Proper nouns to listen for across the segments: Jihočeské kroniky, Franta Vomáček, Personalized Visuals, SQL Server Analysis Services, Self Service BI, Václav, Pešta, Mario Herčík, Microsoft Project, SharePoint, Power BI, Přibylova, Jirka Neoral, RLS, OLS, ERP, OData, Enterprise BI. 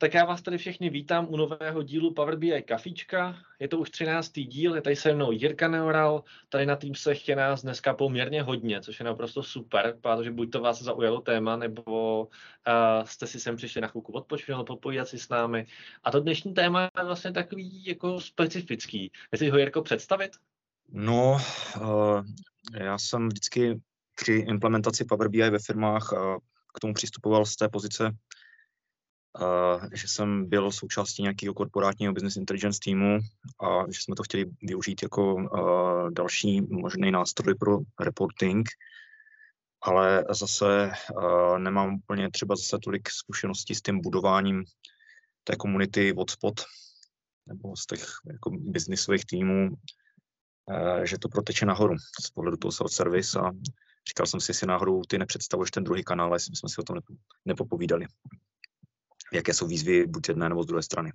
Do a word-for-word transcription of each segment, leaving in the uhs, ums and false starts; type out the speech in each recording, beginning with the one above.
Tak já vás tady všechny vítám u nového dílu Power B I Kafička. Je to už třináctý díl, je tady se mnou Jirka Neoral. Tady na tým se je nás dneska poměrně hodně, což je naprosto super, protože buď to vás zaujalo téma, nebo uh, jste si sem přišli na chvilku odpočinout, popovídat si s námi. A to dnešní téma je vlastně takový jako specifický. Chceš ho, Jirko, představit? No, uh, já jsem vždycky při implementaci Power B I ve firmách uh, k tomu přistupoval z té pozice, Uh, že jsem byl součástí nějakého korporátního business intelligence týmu a že jsme to chtěli využít jako uh, další možný nástroj pro reporting, ale zase uh, nemám úplně třeba zase tolik zkušeností s tím budováním té komunity hotspot nebo z těch jako businessových týmů, uh, že to proteče nahoru z pohledu toho self-service a říkal jsem si, jestli náhodou ty nepředstavuješ ten druhý kanál, jestli jsme si o tom nepopovídali. Jaké jsou výzvy buď jedné nebo z druhé strany.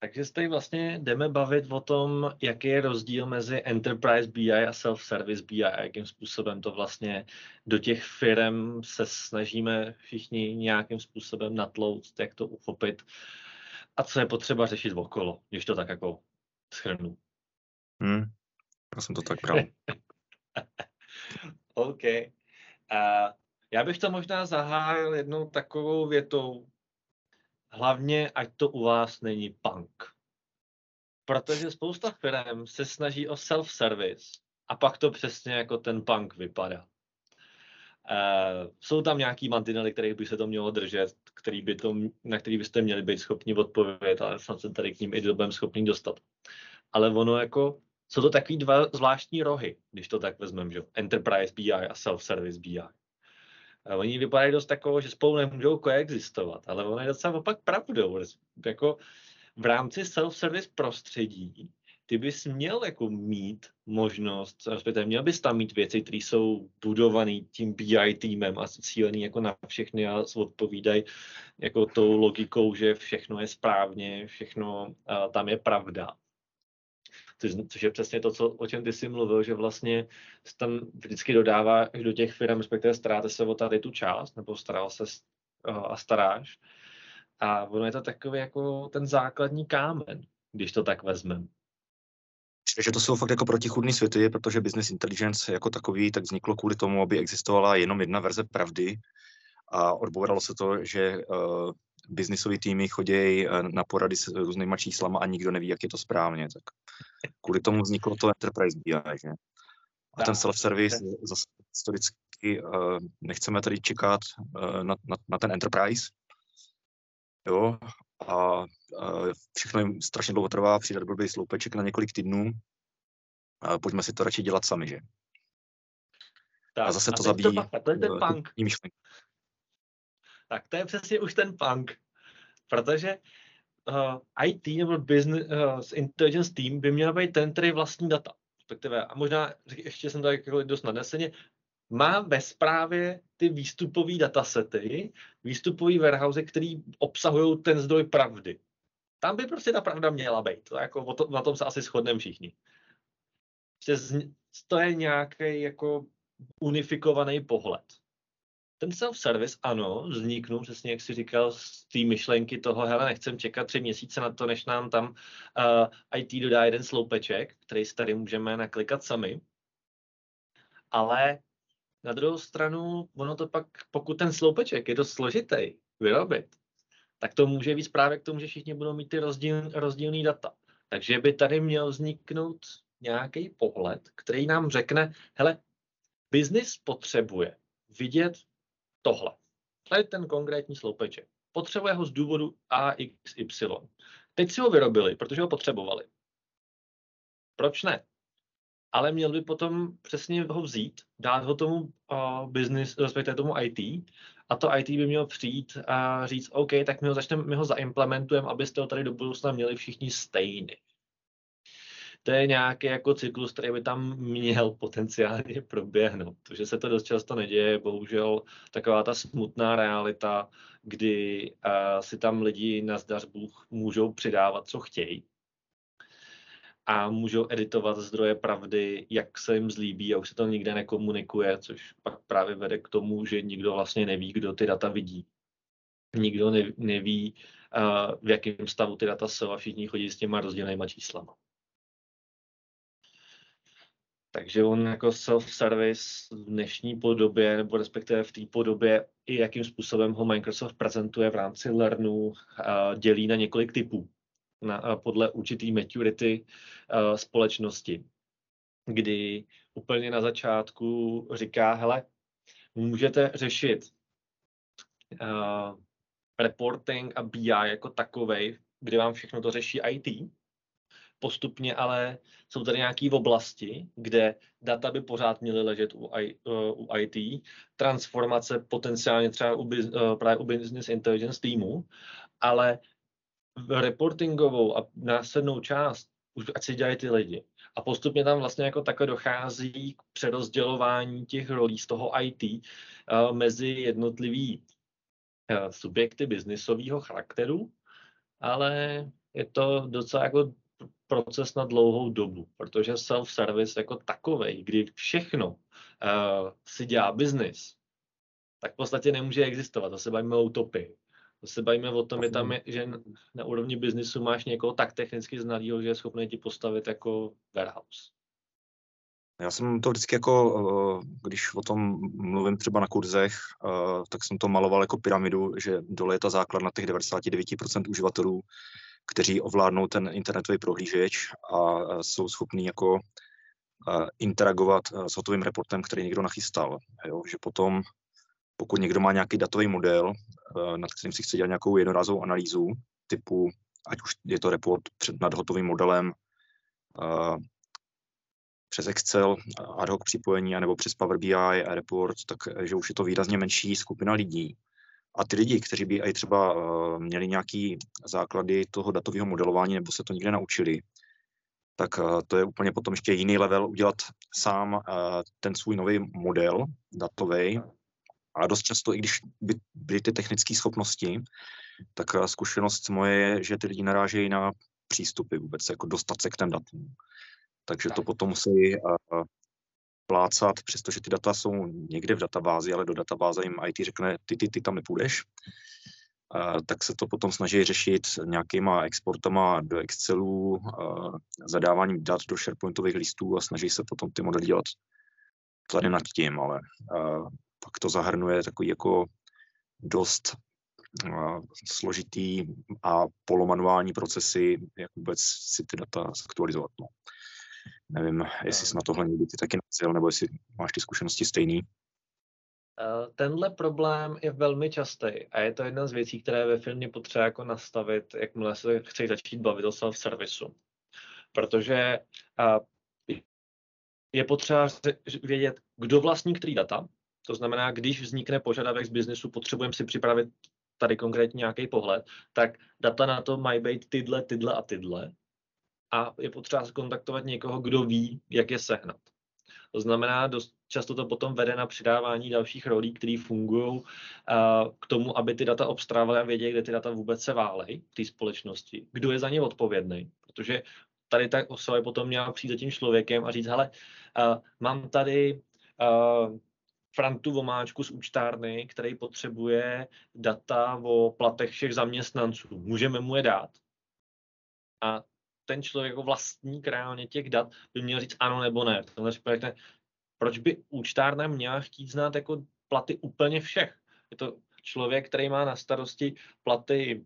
Takže tady vlastně jdeme bavit o tom, jaký je rozdíl mezi Enterprise B I a Self Service B I a jakým způsobem to vlastně do těch firm se snažíme všichni nějakým způsobem natlouct, jak to uchopit a co je potřeba řešit okolo, když to tak jako shrnu. Hmm, já jsem to tak bral. OK. Uh, já bych to možná zahájil jednou takovou větou, hlavně, ať to u vás není punk. Protože spousta firm se snaží o self-service a pak to přesně jako ten punk vypadá. Uh, jsou tam nějaký mantinely, kterých by se to mělo držet, který by to, na který byste měli být schopni odpovědět, ale snad se tady k ním i dobem schopný dostat. Ale ono jako, jsou to takový dva zvláštní rohy, když to tak vezmeme, že Enterprise B I a Self-Service B I. Oni vypadají dost takovou, že spolu nemůžou koexistovat, ale ono je docela opak pravdou. Jako v rámci self-service prostředí ty bys měl jako mít možnost, respektive měl bys tam mít věci, které jsou budované tím B I týmem a cílený jako na všechny a odpovídají jako tou logikou, že všechno je správně, všechno tam je pravda. Což je přesně to, co, o čem ty jsi mluvil, že vlastně tam vždycky dodává do těch firm, respektive staráte se o tady tu část, nebo staral se a staráš. A ono je to takový jako ten základní kámen, když to tak vezmeme. Že to jsou fakt jako protichůdné světy, protože business intelligence jako takový tak vzniklo kvůli tomu, aby existovala jenom jedna verze pravdy a odbouralo se to, že uh, biznisový týmy chodí na porady s různýma číslama a nikdo neví, jak je to správně. Tak kvůli tomu vzniklo to Enterprise B I, že? A ten self-service zase historicky uh, nechceme tady čekat uh, na, na, na ten Enterprise. Jo? A uh, všechno jim strašně dlouho trvá, přidat blbý sloupeček na několik týdnů. Uh, pojďme si to radši dělat sami, že? Tak, a zase to zabíjí tím myšlenky. Tak to je přesně už ten punk, protože uh, I T nebo business uh, intelligence team by měl být ten, který vlastní data, respektive, a možná ještě jsem to jako dost nadneseně, má ve správě ty výstupové datasety, výstupové warehouse, který obsahují ten zdroj pravdy. Tam by prostě ta pravda měla být, to jako o to, na tom se asi shodneme všichni. Prostě to je nějaký jako unifikovaný pohled. Ten self-service, ano, vzniknul, přesně jak jsi říkal, z té myšlenky toho, hele, nechcem čekat tři měsíce na to, než nám tam uh, I T dodá jeden sloupeček, který si tady můžeme naklikat sami. Ale na druhou stranu, ono to pak, pokud ten sloupeček je dost složitý vyrobit, tak to může víc právě k tomu, že všichni budou mít ty rozdíl, rozdílný data. Takže by tady měl vzniknout nějaký pohled, který nám řekne, hele, biznis potřebuje vidět tohle. To je ten konkrétní sloupeček. Potřebuje ho z důvodu A X Y. Teď si ho vyrobili, protože ho potřebovali. Proč ne? Ale měl by potom přesně ho vzít, dát ho tomu uh, business, respektive tomu I T, a to I T by mělo přijít a říct, OK, tak my ho začneme, my ho zaimplementujeme, abyste ho tady do budoucna měli všichni stejný. To je nějaký jako cyklus, který by tam měl potenciálně proběhnout. Protože se to dost často neděje, bohužel taková ta smutná realita, kdy uh, si tam lidi na zdař Bůh můžou přidávat, co chtějí. A můžou editovat zdroje pravdy, jak se jim zlíbí a už se to nikde nekomunikuje, což pak právě vede k tomu, že nikdo vlastně neví, kdo ty data vidí. nikdo neví, v jakém stavu ty data jsou a všichni chodí s těma rozdělenýma číslama. Takže on jako self-service v dnešní podobě, nebo respektive v té podobě, i jakým způsobem ho Microsoft prezentuje v rámci Learnu, dělí na několik typů na, podle určitý maturity společnosti, kdy úplně na začátku říká, hele, můžete řešit uh, reporting a B I jako takovej, kdy vám všechno to řeší I T. Postupně ale jsou tady nějaké oblasti, kde data by pořád měly ležet u, I, uh, u I T, transformace potenciálně třeba u, biz, uh, právě u business intelligence týmu, ale reportingovou a následnou část už ať si dělají ty lidi. A postupně tam vlastně jako takhle dochází k přerozdělování těch rolí z toho I T uh, mezi jednotlivý uh, subjekty biznisového charakteru, ale je to docela jako proces na dlouhou dobu, protože self-service jako takovej, kdy všechno uh, si dělá biznis, tak v podstatě nemůže existovat. To se bavíme o utopii. To se bavíme o tom, je tam, že na úrovni biznisu máš někoho tak technicky znalýho, že je schopný ti postavit jako warehouse. Já jsem to vždycky jako, když o tom mluvím třeba na kurzech, tak jsem to maloval jako pyramidu, že dole je ta základna těch devadesát devět procent uživatelů, kteří ovládnou ten internetový prohlížeč a jsou schopní jako interagovat s hotovým reportem, který někdo nachystal. Jo? Že potom, pokud někdo má nějaký datový model, nad kterým si chce dělat nějakou jednorázovou analýzu, typu, ať už je to report před nad hotovým modelem, přes Excel, ad hoc připojení, nebo přes Power B I a report, takže už je to výrazně menší skupina lidí. A ty lidi, kteří by i třeba měli nějaké základy toho datového modelování nebo se to nikde naučili, tak to je úplně potom ještě jiný level udělat sám ten svůj nový model datový. A dost často, i když by byly ty technické schopnosti, tak zkušenost moje je, že ty lidi narážejí na přístupy vůbec, jako dostat se k těm datům. Takže to potom musí plácat, přestože ty data jsou někde v databázi, ale do databáze jim I T řekne, ty, ty, ty tam nepůjdeš, tak se to potom snaží řešit nějakýma exportama do Excelu, zadáváním dat do SharePointových listů a snaží se potom ty modely dělat tady nad tím, ale pak to zahrnuje takový jako dost složitý a polomanuální procesy, jak vůbec si ty data zaktualizovat. No. Nevím, jestli jsi na tohle někdy ty taky narazil, nebo jestli máš ty zkušenosti stejný. Tenhle problém je velmi častý a je to jedna z věcí, které ve firmě potřeba jako nastavit, jakmile se chce začít bavit o self-servisu. Protože je potřeba vědět, kdo vlastní který data. To znamená, když vznikne požadavek z biznesu, potřebujeme si připravit tady konkrétně nějaký pohled, tak data na to mají být tyhle, tyhle a tyhle. A je potřeba kontaktovat někoho, kdo ví, jak je sehnat. To znamená, dost často to potom vede na přidávání dalších rolí, které fungují k tomu, aby ty data obstrávaly a věděli, kde ty data vůbec se válejí v té společnosti. Kdo je za ně odpovědný, protože tady ta osoba je potom měla přijít za tím člověkem a říct, hele, mám tady Frantu Vomáčku z účtárny, který potřebuje data o platech všech zaměstnanců. Můžeme mu je dát? A ten člověk jako vlastník reálně těch dat by měl říct ano nebo ne. Tenhle řekne, proč by účtárna měla chtít znát jako platy úplně všech? Je to člověk, který má na starosti platy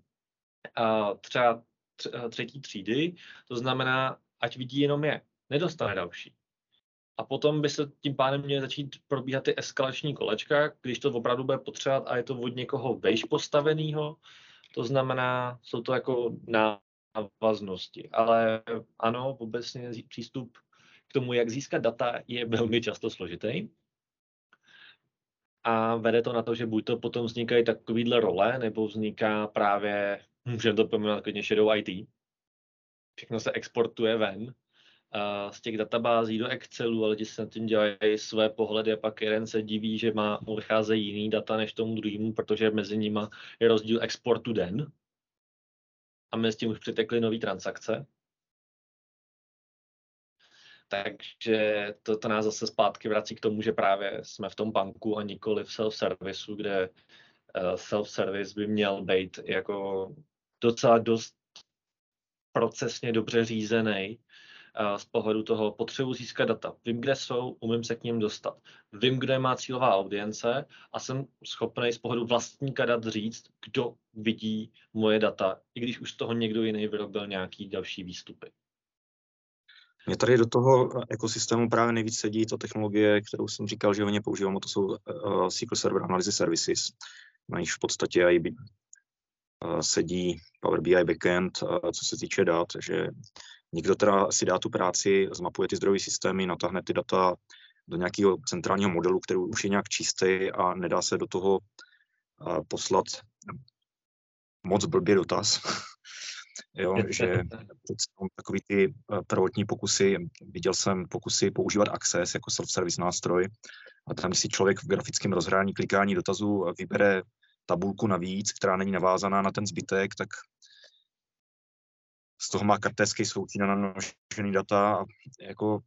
uh, třeba třetí třídy, to znamená, ať vidí jenom je, nedostane další. A potom by se tím pádem měly začít probíhat ty eskalační kolečka, když to opravdu bude potřebovat a je to od někoho vejš postaveného. To znamená, jsou to jako návaznosti. Ale ano, obecně přístup k tomu, jak získat data, je velmi často složitý. A vede to na to, že buď to potom vznikají takovýhle role, nebo vzniká právě, můžeme to pojmenovat klidně šedou I T. Všechno se exportuje ven z těch databází do Excelu, ale lidi se nad tím dělají své pohledy a pak jeden se diví, že má vycházejí jiný data než tomu druhému, protože mezi nimi je rozdíl exportu den a mezi tím už přitekly nové transakce. Takže to, to nás zase zpátky vrací k tomu, že právě jsme v tom punku a nikoli v self-servisu, kde self-service by měl být jako docela dost procesně dobře řízený z pohledu toho, potřebuji získat data. Vím, kde jsou, umím se k ním dostat. Vím, kde má cílová audience a jsem schopný z pohledu vlastníka dat říct, kdo vidí moje data, i když už z toho někdo jiný vyrobil nějaký další výstupy. Mě tady do toho ekosystému právě nejvíc sedí to technologie, kterou jsem říkal, že hodně používám, a to jsou uh, S Q L Server Analysis Services. Na nich v podstatě i uh, sedí Power B I backend, uh, co se týče dat, že někdo teda si dá tu práci, zmapuje ty zdrojové systémy, natáhne ty data do nějakého centrálního modelu, který už je nějak čistý a nedá se do toho uh, poslat moc blbě dotaz. Jo, že takový ty prvotní pokusy, viděl jsem pokusy používat Access jako self-service nástroj a tam, když si člověk v grafickém rozhrání klikání dotazu vybere tabulku navíc, která není navázaná na ten zbytek, tak z toho má kartéský součin na namnožený data a jako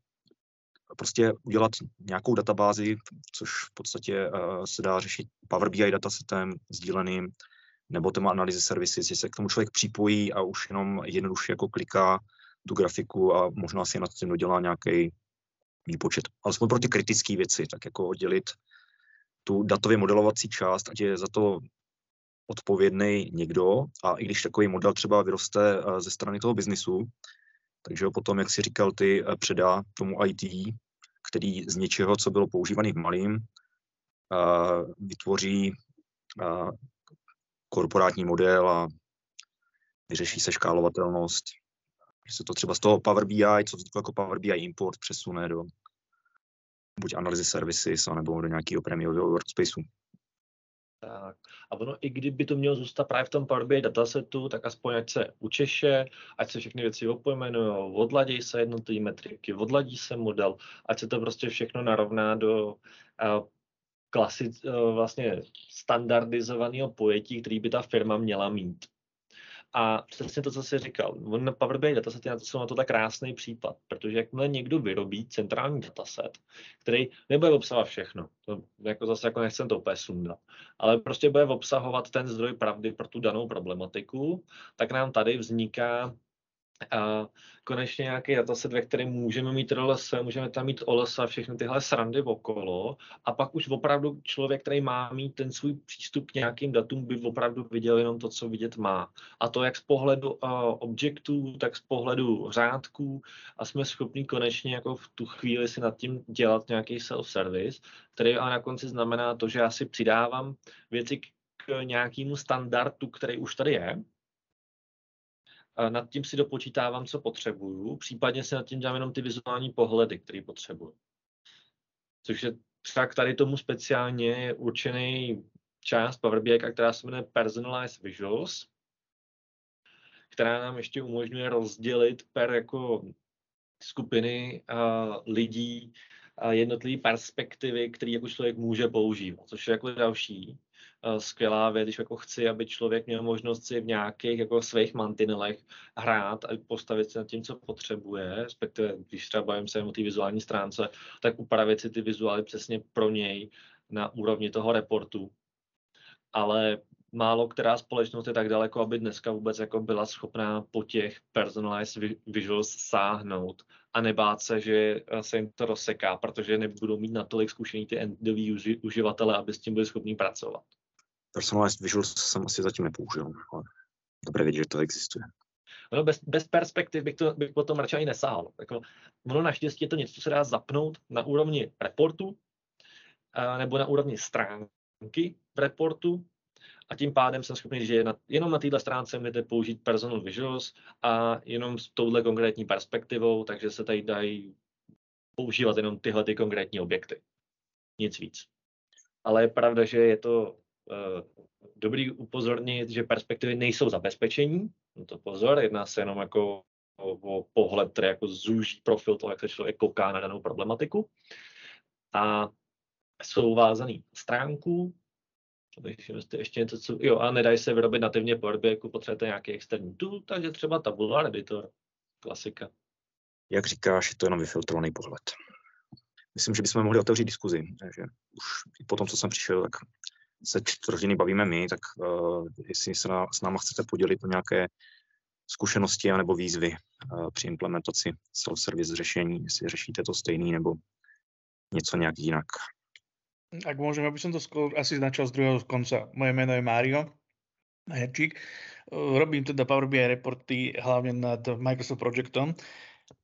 prostě udělat nějakou databázi, což v podstatě uh, se dá řešit Power B I datasetem sdíleným, nebo téma analýzy services, že se k tomu člověk připojí a už jenom jednoduše jako kliká tu grafiku a možná si nad tím dodělá nějaký výpočet. Alespoň pro ty kritické věci, tak jako oddělit tu datově modelovací část, ať je za to odpovědný někdo, a i když takový model třeba vyroste ze strany toho biznisu, takže ho potom, jak si říkal ty, předá tomu I T, který z něčeho, co bylo používaný v malým, vytvoří korporátní model a vyřeší se škálovatelnost. Že se to třeba z toho Power B I, co vzniklo jako Power B I import, přesune do buď analýzy services, anebo do nějakého prémiového workspaceu. Tak. A ono, i kdyby to mělo zůstat právě v tom Power B I datasetu, tak aspoň ať se učeše, ať se všechny věci opojmenujou, odladějí se jednotlivé metriky, odladí se model, ať se to prostě všechno narovná do uh, klasic, vlastně standardizovaného pojetí, který by ta firma měla mít. A přesně to, co jsi říkal, on na Power B I datasety jsou na to tak krásný případ, protože jakmile někdo vyrobí centrální dataset, který nebude obsahovat všechno, to jako zase jako nechcem to úplně sundat, ale prostě bude obsahovat ten zdroj pravdy pro tu danou problematiku, tak nám tady vzniká a konečně nějaký dataset, ve kterém můžeme mít R L S, můžeme tam mít O L S a všechny tyhle srandy okolo. A pak už opravdu člověk, který má mít ten svůj přístup k nějakým datům, by opravdu viděl jenom to, co vidět má. A to jak z pohledu uh, objektů, tak z pohledu řádků. A jsme schopni konečně jako v tu chvíli si nad tím dělat nějaký self-service, který ale na konci znamená to, že já si přidávám věci k, k nějakému standardu, který už tady je. Nad tím si dopočítávám, co potřebuju, případně si nad tím dělám jenom ty vizuální pohledy, které potřebuju. Což je třeba tady tomu speciálně je určený část Power B I, která se jmenuje Personalized Visuals, která nám ještě umožňuje rozdělit per jako skupiny uh, lidí uh, jednotlivé perspektivy, které jako člověk může používat, což je jako další skvělá věc, když jako chci, aby člověk měl možnost si v nějakých jako svých mantinelech hrát a postavit se nad tím, co potřebuje, respektive když třeba bavím se o té vizuální stránce, tak upravit si ty vizuály přesně pro něj na úrovni toho reportu. Ale málo která společnost je tak daleko, aby dneska vůbec jako byla schopná po těch personalized visuals sáhnout a nebát se, že se jim to rozseká, protože nebudou mít natolik zkušený ty endoví uži, uživatele, aby s tím byli schopní pracovat. Personalized visuals jsem asi zatím nepoužil, ale dobré vědět, že to existuje. No, bez, bez perspektiv bych, to, bych potom radši ani nesahal. Jako, ono naštěstí je to něco, co se dá zapnout na úrovni reportu a, nebo na úrovni stránky v reportu. A tím pádem jsem schopný, že na, jenom na této stránce můžete použít Personal Visuals a jenom s touhle konkrétní perspektivou, takže se tady dají používat jenom tyhle ty konkrétní objekty. Nic víc. Ale je pravda, že je to uh, dobrý upozornit, že perspektivy nejsou zabezpečení. No to pozor, jedná se jenom jako o, o pohled, který jako zúží profil toho, jak se člověk kouká na danou problematiku. A jsou vázaný stránku. Takže ještě něco, co, jo, a nedají se vyrobit nativně Power B I, potřebujete nějaký externí tool, takže třeba tabulár editor, klasika. Jak říkáš, je to jenom vyfiltrovaný pohled. Myslím, že bychom mohli otevřít diskuzi, že už i po tom, co jsem přišel, tak se čtvrtiny bavíme my, tak uh, jestli se na, s náma chcete podělit o nějaké zkušenosti nebo výzvy uh, při implementaci self-service řešení, jestli řešíte to stejný nebo něco nějak jinak. Ak môžem, aby som to skôr asi značil z druhého konca. Moje meno je Mario Herčík. Robím teda Power B I reporty hlavne nad Microsoft Projectom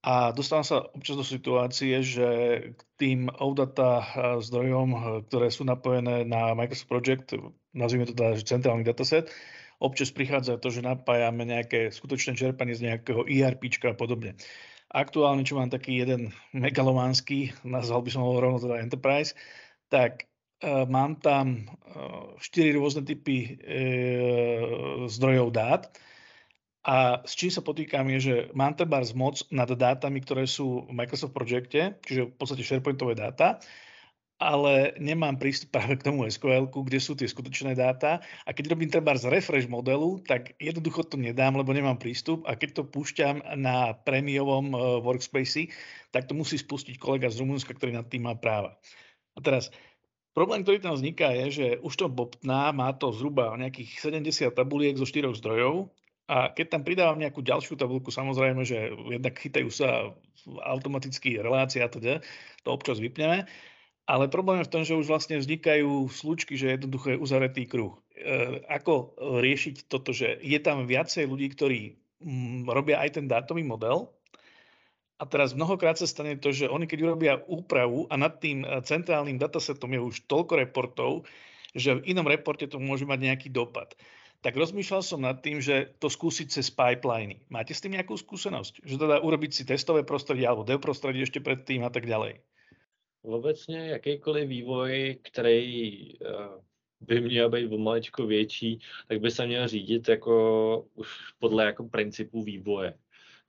a dostávam sa občas do situácie, že k tým OData zdrojom, ktoré sú napojené na Microsoft Project, nazvime to teda centrálny dataset, občas prichádza to, že napájame nejaké skutočné čerpanie z nejakého ERPčka a podobne. Aktuálne, čo mám taký jeden megalománsky, nazval by som ho rovno teda Enterprise, tak e, mám tam štyri e, rôzne typy e, zdrojov dát a s čím sa potýkam je, že mám trebárs moc nad dátami, ktoré sú v Microsoft Projecte, čiže v podstate SharePointové dáta, ale nemám prístup práve k tomu S Q L-ku, kde sú tie skutočné dáta a keď robím trebárs refresh modelu, tak jednoducho to nedám, lebo nemám prístup a keď to púšťam na premiovom e, workspace, tak to musí spustiť kolega z Rumunska, ktorý nad tým má práva. A teraz, problém, ktorý tam vzniká, je, že už to bobtná, má to zhruba nejakých sedemdesiat tabuliek zo štyroch zdrojov a keď tam pridávam nejakú ďalšiu tabulku, samozrejme, že jednak chytajú sa automaticky relácie a teda, to občas vypneme, ale problém je v tom, že už vlastne vznikajú slučky, že jednoducho je uzavretý kruh. E, ako riešiť toto, že je tam viacej ľudí, ktorí m, robia aj ten dátový model, a teraz mnohokrát sa stane to, že oni keď urobia úpravu a nad tým centrálnym datasetom je už toľko reportov, že v inom reporte to môže mať nejaký dopad. Tak rozmýšľal som nad tým, že to skúsiť cez pipeliny. Máte s tým nejakú skúsenosť? Že teda urobiť si testové prostredie alebo dev prostredie ešte predtým a tak ďalej? Obecně jakýkoliv vývoj, který by měl být pomaličku větší, tak by se měl řídit jako už podle jako principu vývoje.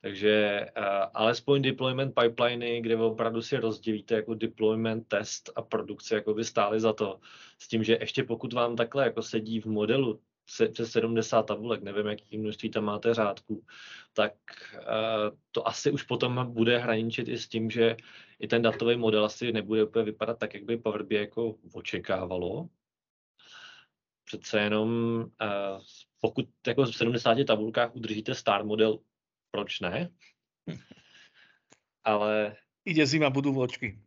Takže uh, alespoň deployment pipeliny, kde opravdu si rozdělíte jako deployment, test a produkce, jako by stály za to. S tím, že ještě pokud vám takhle jako sedí v modelu se, přes sedmdesát tabulek, nevím, jaký množství tam máte řádků, tak uh, to asi už potom bude hraničit i s tím, že i ten datový model asi nebude úplně vypadat tak, jak by Power B I jako očekávalo. Přece jenom uh, pokud jako v sedmdesáti tabulkách udržíte star model, proč ne? Ale... Ide zima, budú vločky.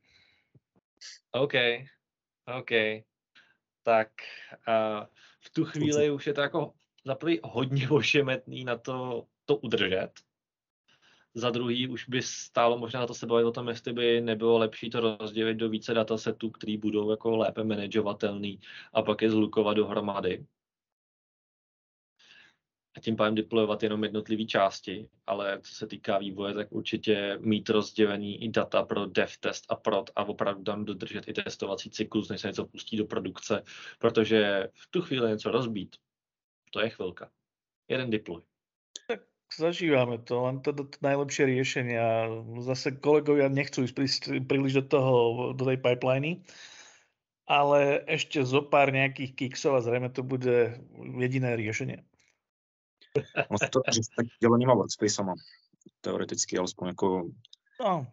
OK, OK. Tak uh, v tu chvíli už je to jako za prvý hodně ošemetný na to, to udržet. Za druhý už by stálo možná na to se bavit o tom, jestli by nebylo lepší to rozdělit do více datasetů, který budou jako lépe manažovatelný a pak je zhlukovat dohromady. A tím pádem deployovat jenom jednotlivé části, ale co se týká vývoje, tak určitě mít rozdělený i data pro dev test a prod a opravdu tam dodržet i testovací cyklus, než se něco pustí do produkce, protože v tu chvíli něco rozbít, to je chvilka. Jeden deploy. Tak zažíváme to, len teda to najlepšie riešenia. Zase kolegovia nechcú ísť príliš do toho, do tej pipeliny, ale ešte zo pár nejakých kiksov a zrejme to bude jediné riešenie. No to tak děleníma workspacema, teoreticky, alespoň jako no.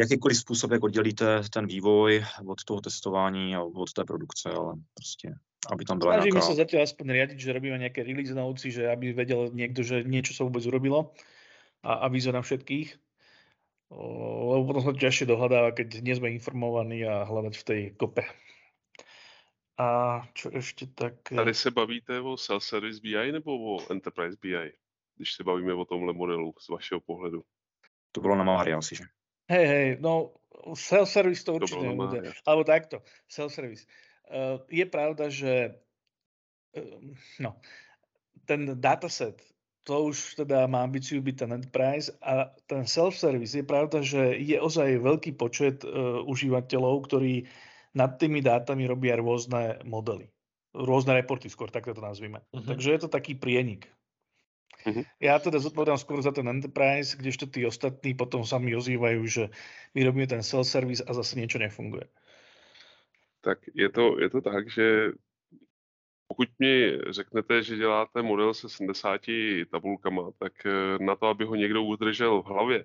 Jakýkoliv způsob, jak oddělíte ten vývoj od toho testování a od té produkce, ale prostě, aby tam byla snažíme nějaká... Snažíme se zatím aspoň riadiť, že robíme nějaké release notes, že aby vedel někdo, že něco se vůbec urobilo a avízo na všetkých. Lebo potom sa to ťažšie dohľadáva, keď nie sme informovaní a hľadať v tej kope. A čo ještě tak... Tady se bavíte o Self Service B I nebo o Enterprise B I, když se bavíme o tomhle modelu z vašeho pohledu? To bylo na Mária asi, že? Hej, hej, no Self Service to určitě nebude. Alebo takto, Self Service. Uh, je pravda, že uh, no, ten dataset, to už teda má ambíciu byť ten Enterprise a ten Self Service je pravda, že je ozaj veľký počet uh, užívateľov, ktorí nad tými dátami robia rôzne modely. Rôzne reporty skôr, tak to nazvíme. Uh-huh. Takže je to taký prienik. Uh-huh. Ja teda zodpovedám skôr za ten Enterprise, kdežto tí ostatní potom sami ozývajú, že my robíme ten self-service a zase niečo nefunguje. Tak je to, je to tak, že pokud mi řeknete, že děláte model se sedmdesáti tabulkama, tak na to, aby ho někdo udržel v hlavě,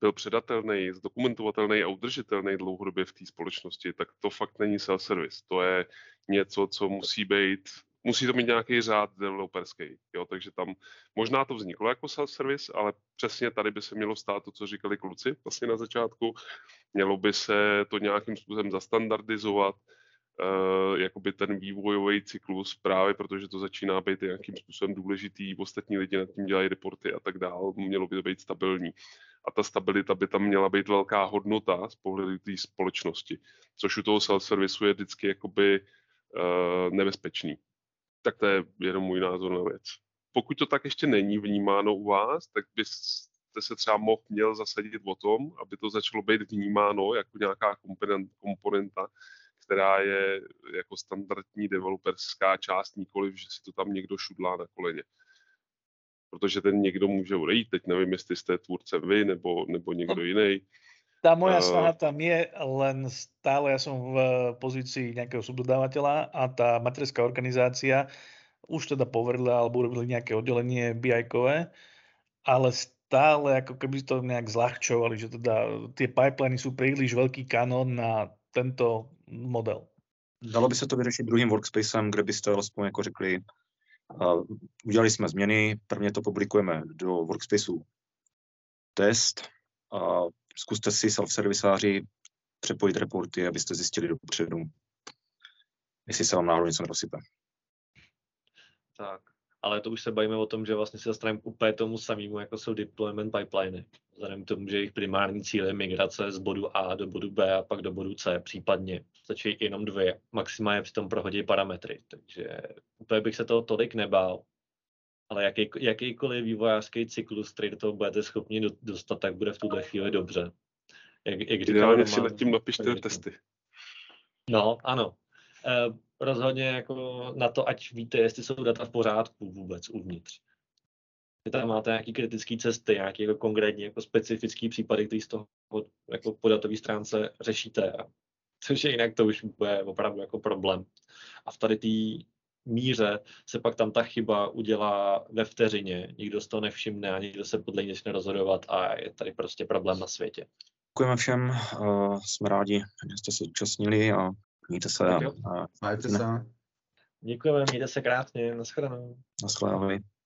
byl předatelný, zdokumentovatelný a udržitelný dlouhodobě v té společnosti, tak to fakt není self-service. To je něco, co musí být, musí to mít nějaký řád developerský. Jo? Takže tam možná to vzniklo jako self-service, ale přesně tady by se mělo stát to, co říkali kluci vlastně na začátku. Mělo by se to nějakým způsobem zastandardizovat, Uh, jakoby ten vývojový cyklus, právě protože to začíná být nějakým způsobem důležitý, ostatní lidi nad tím dělají reporty a tak dál, mělo by to být stabilní. A ta stabilita by tam měla být velká hodnota z pohledu té společnosti, což u toho self-servisu je vždycky jakoby uh, nebezpečný. Tak to je jenom můj názor na věc. Pokud to tak ještě není vnímáno u vás, tak byste se třeba mohl měl zasadit o tom, aby to začalo být vnímáno jako nějaká komponenta, která je jako standardní developerská část, nikoliv, že si to tam někdo šudlá na koleně. Protože ten někdo může odejít, teď nevím, jestli jste tvůrce vy, nebo, nebo někdo jiný. Tá moja snaha tam je, len stále ja som v pozícii nejakého subdodávateľa a tá materská organizácia už teda poverila, alebo urobili nejaké oddelenie bé í kové, ale stále ako keby to nejak zľahčovali, že teda tie pipeliny sú príliš veľký kanón na tento model. Dalo by se to vyřešit druhým workspacem, kde byste alespoň jako řekli, uh, udělali jsme změny, prvně to publikujeme do workspaceu test a zkuste si self-servisáři přepojit reporty, abyste zjistili dopředu, jestli se vám náhodou něco nedosype. Tak, ale to už se bavíme o tom, že vlastně se dostaneme úplně tomu samému, jako jsou deployment pipeliny. Vzhledem k tomu, že jejich primární cíl je migrace z bodu A do bodu B a pak do bodu C, případně stačí jenom dvě, maximálně přitom prohodí parametry, takže úplně bych se toho tolik nebál, ale jaký, jakýkoliv vývojářský cyklus, který do toho budete schopni dostat, tak bude v tuhle chvíli dobře. Jak, jak ideálně si nad tím napište testy. No, ano. Eh, rozhodně jako na to, ať víte, jestli jsou data v pořádku vůbec uvnitř. Tam máte nějaké kritické cesty, nějaké jako konkrétní jako specifické případy, které z toho jako po datové stránce řešíte. Což je jinak, to už bude opravdu jako problém. A v tady té míře se pak tam ta chyba udělá ve vteřině. Nikdo z toho nevšimne a nikdo se podle ní začne rozhodovat a je tady prostě problém na světě. Děkujeme všem, uh, jsme rádi, že jste se účastnili a mějte se. A, a... Děkujeme, mějte se krásně, nashledanou. Nashledanou.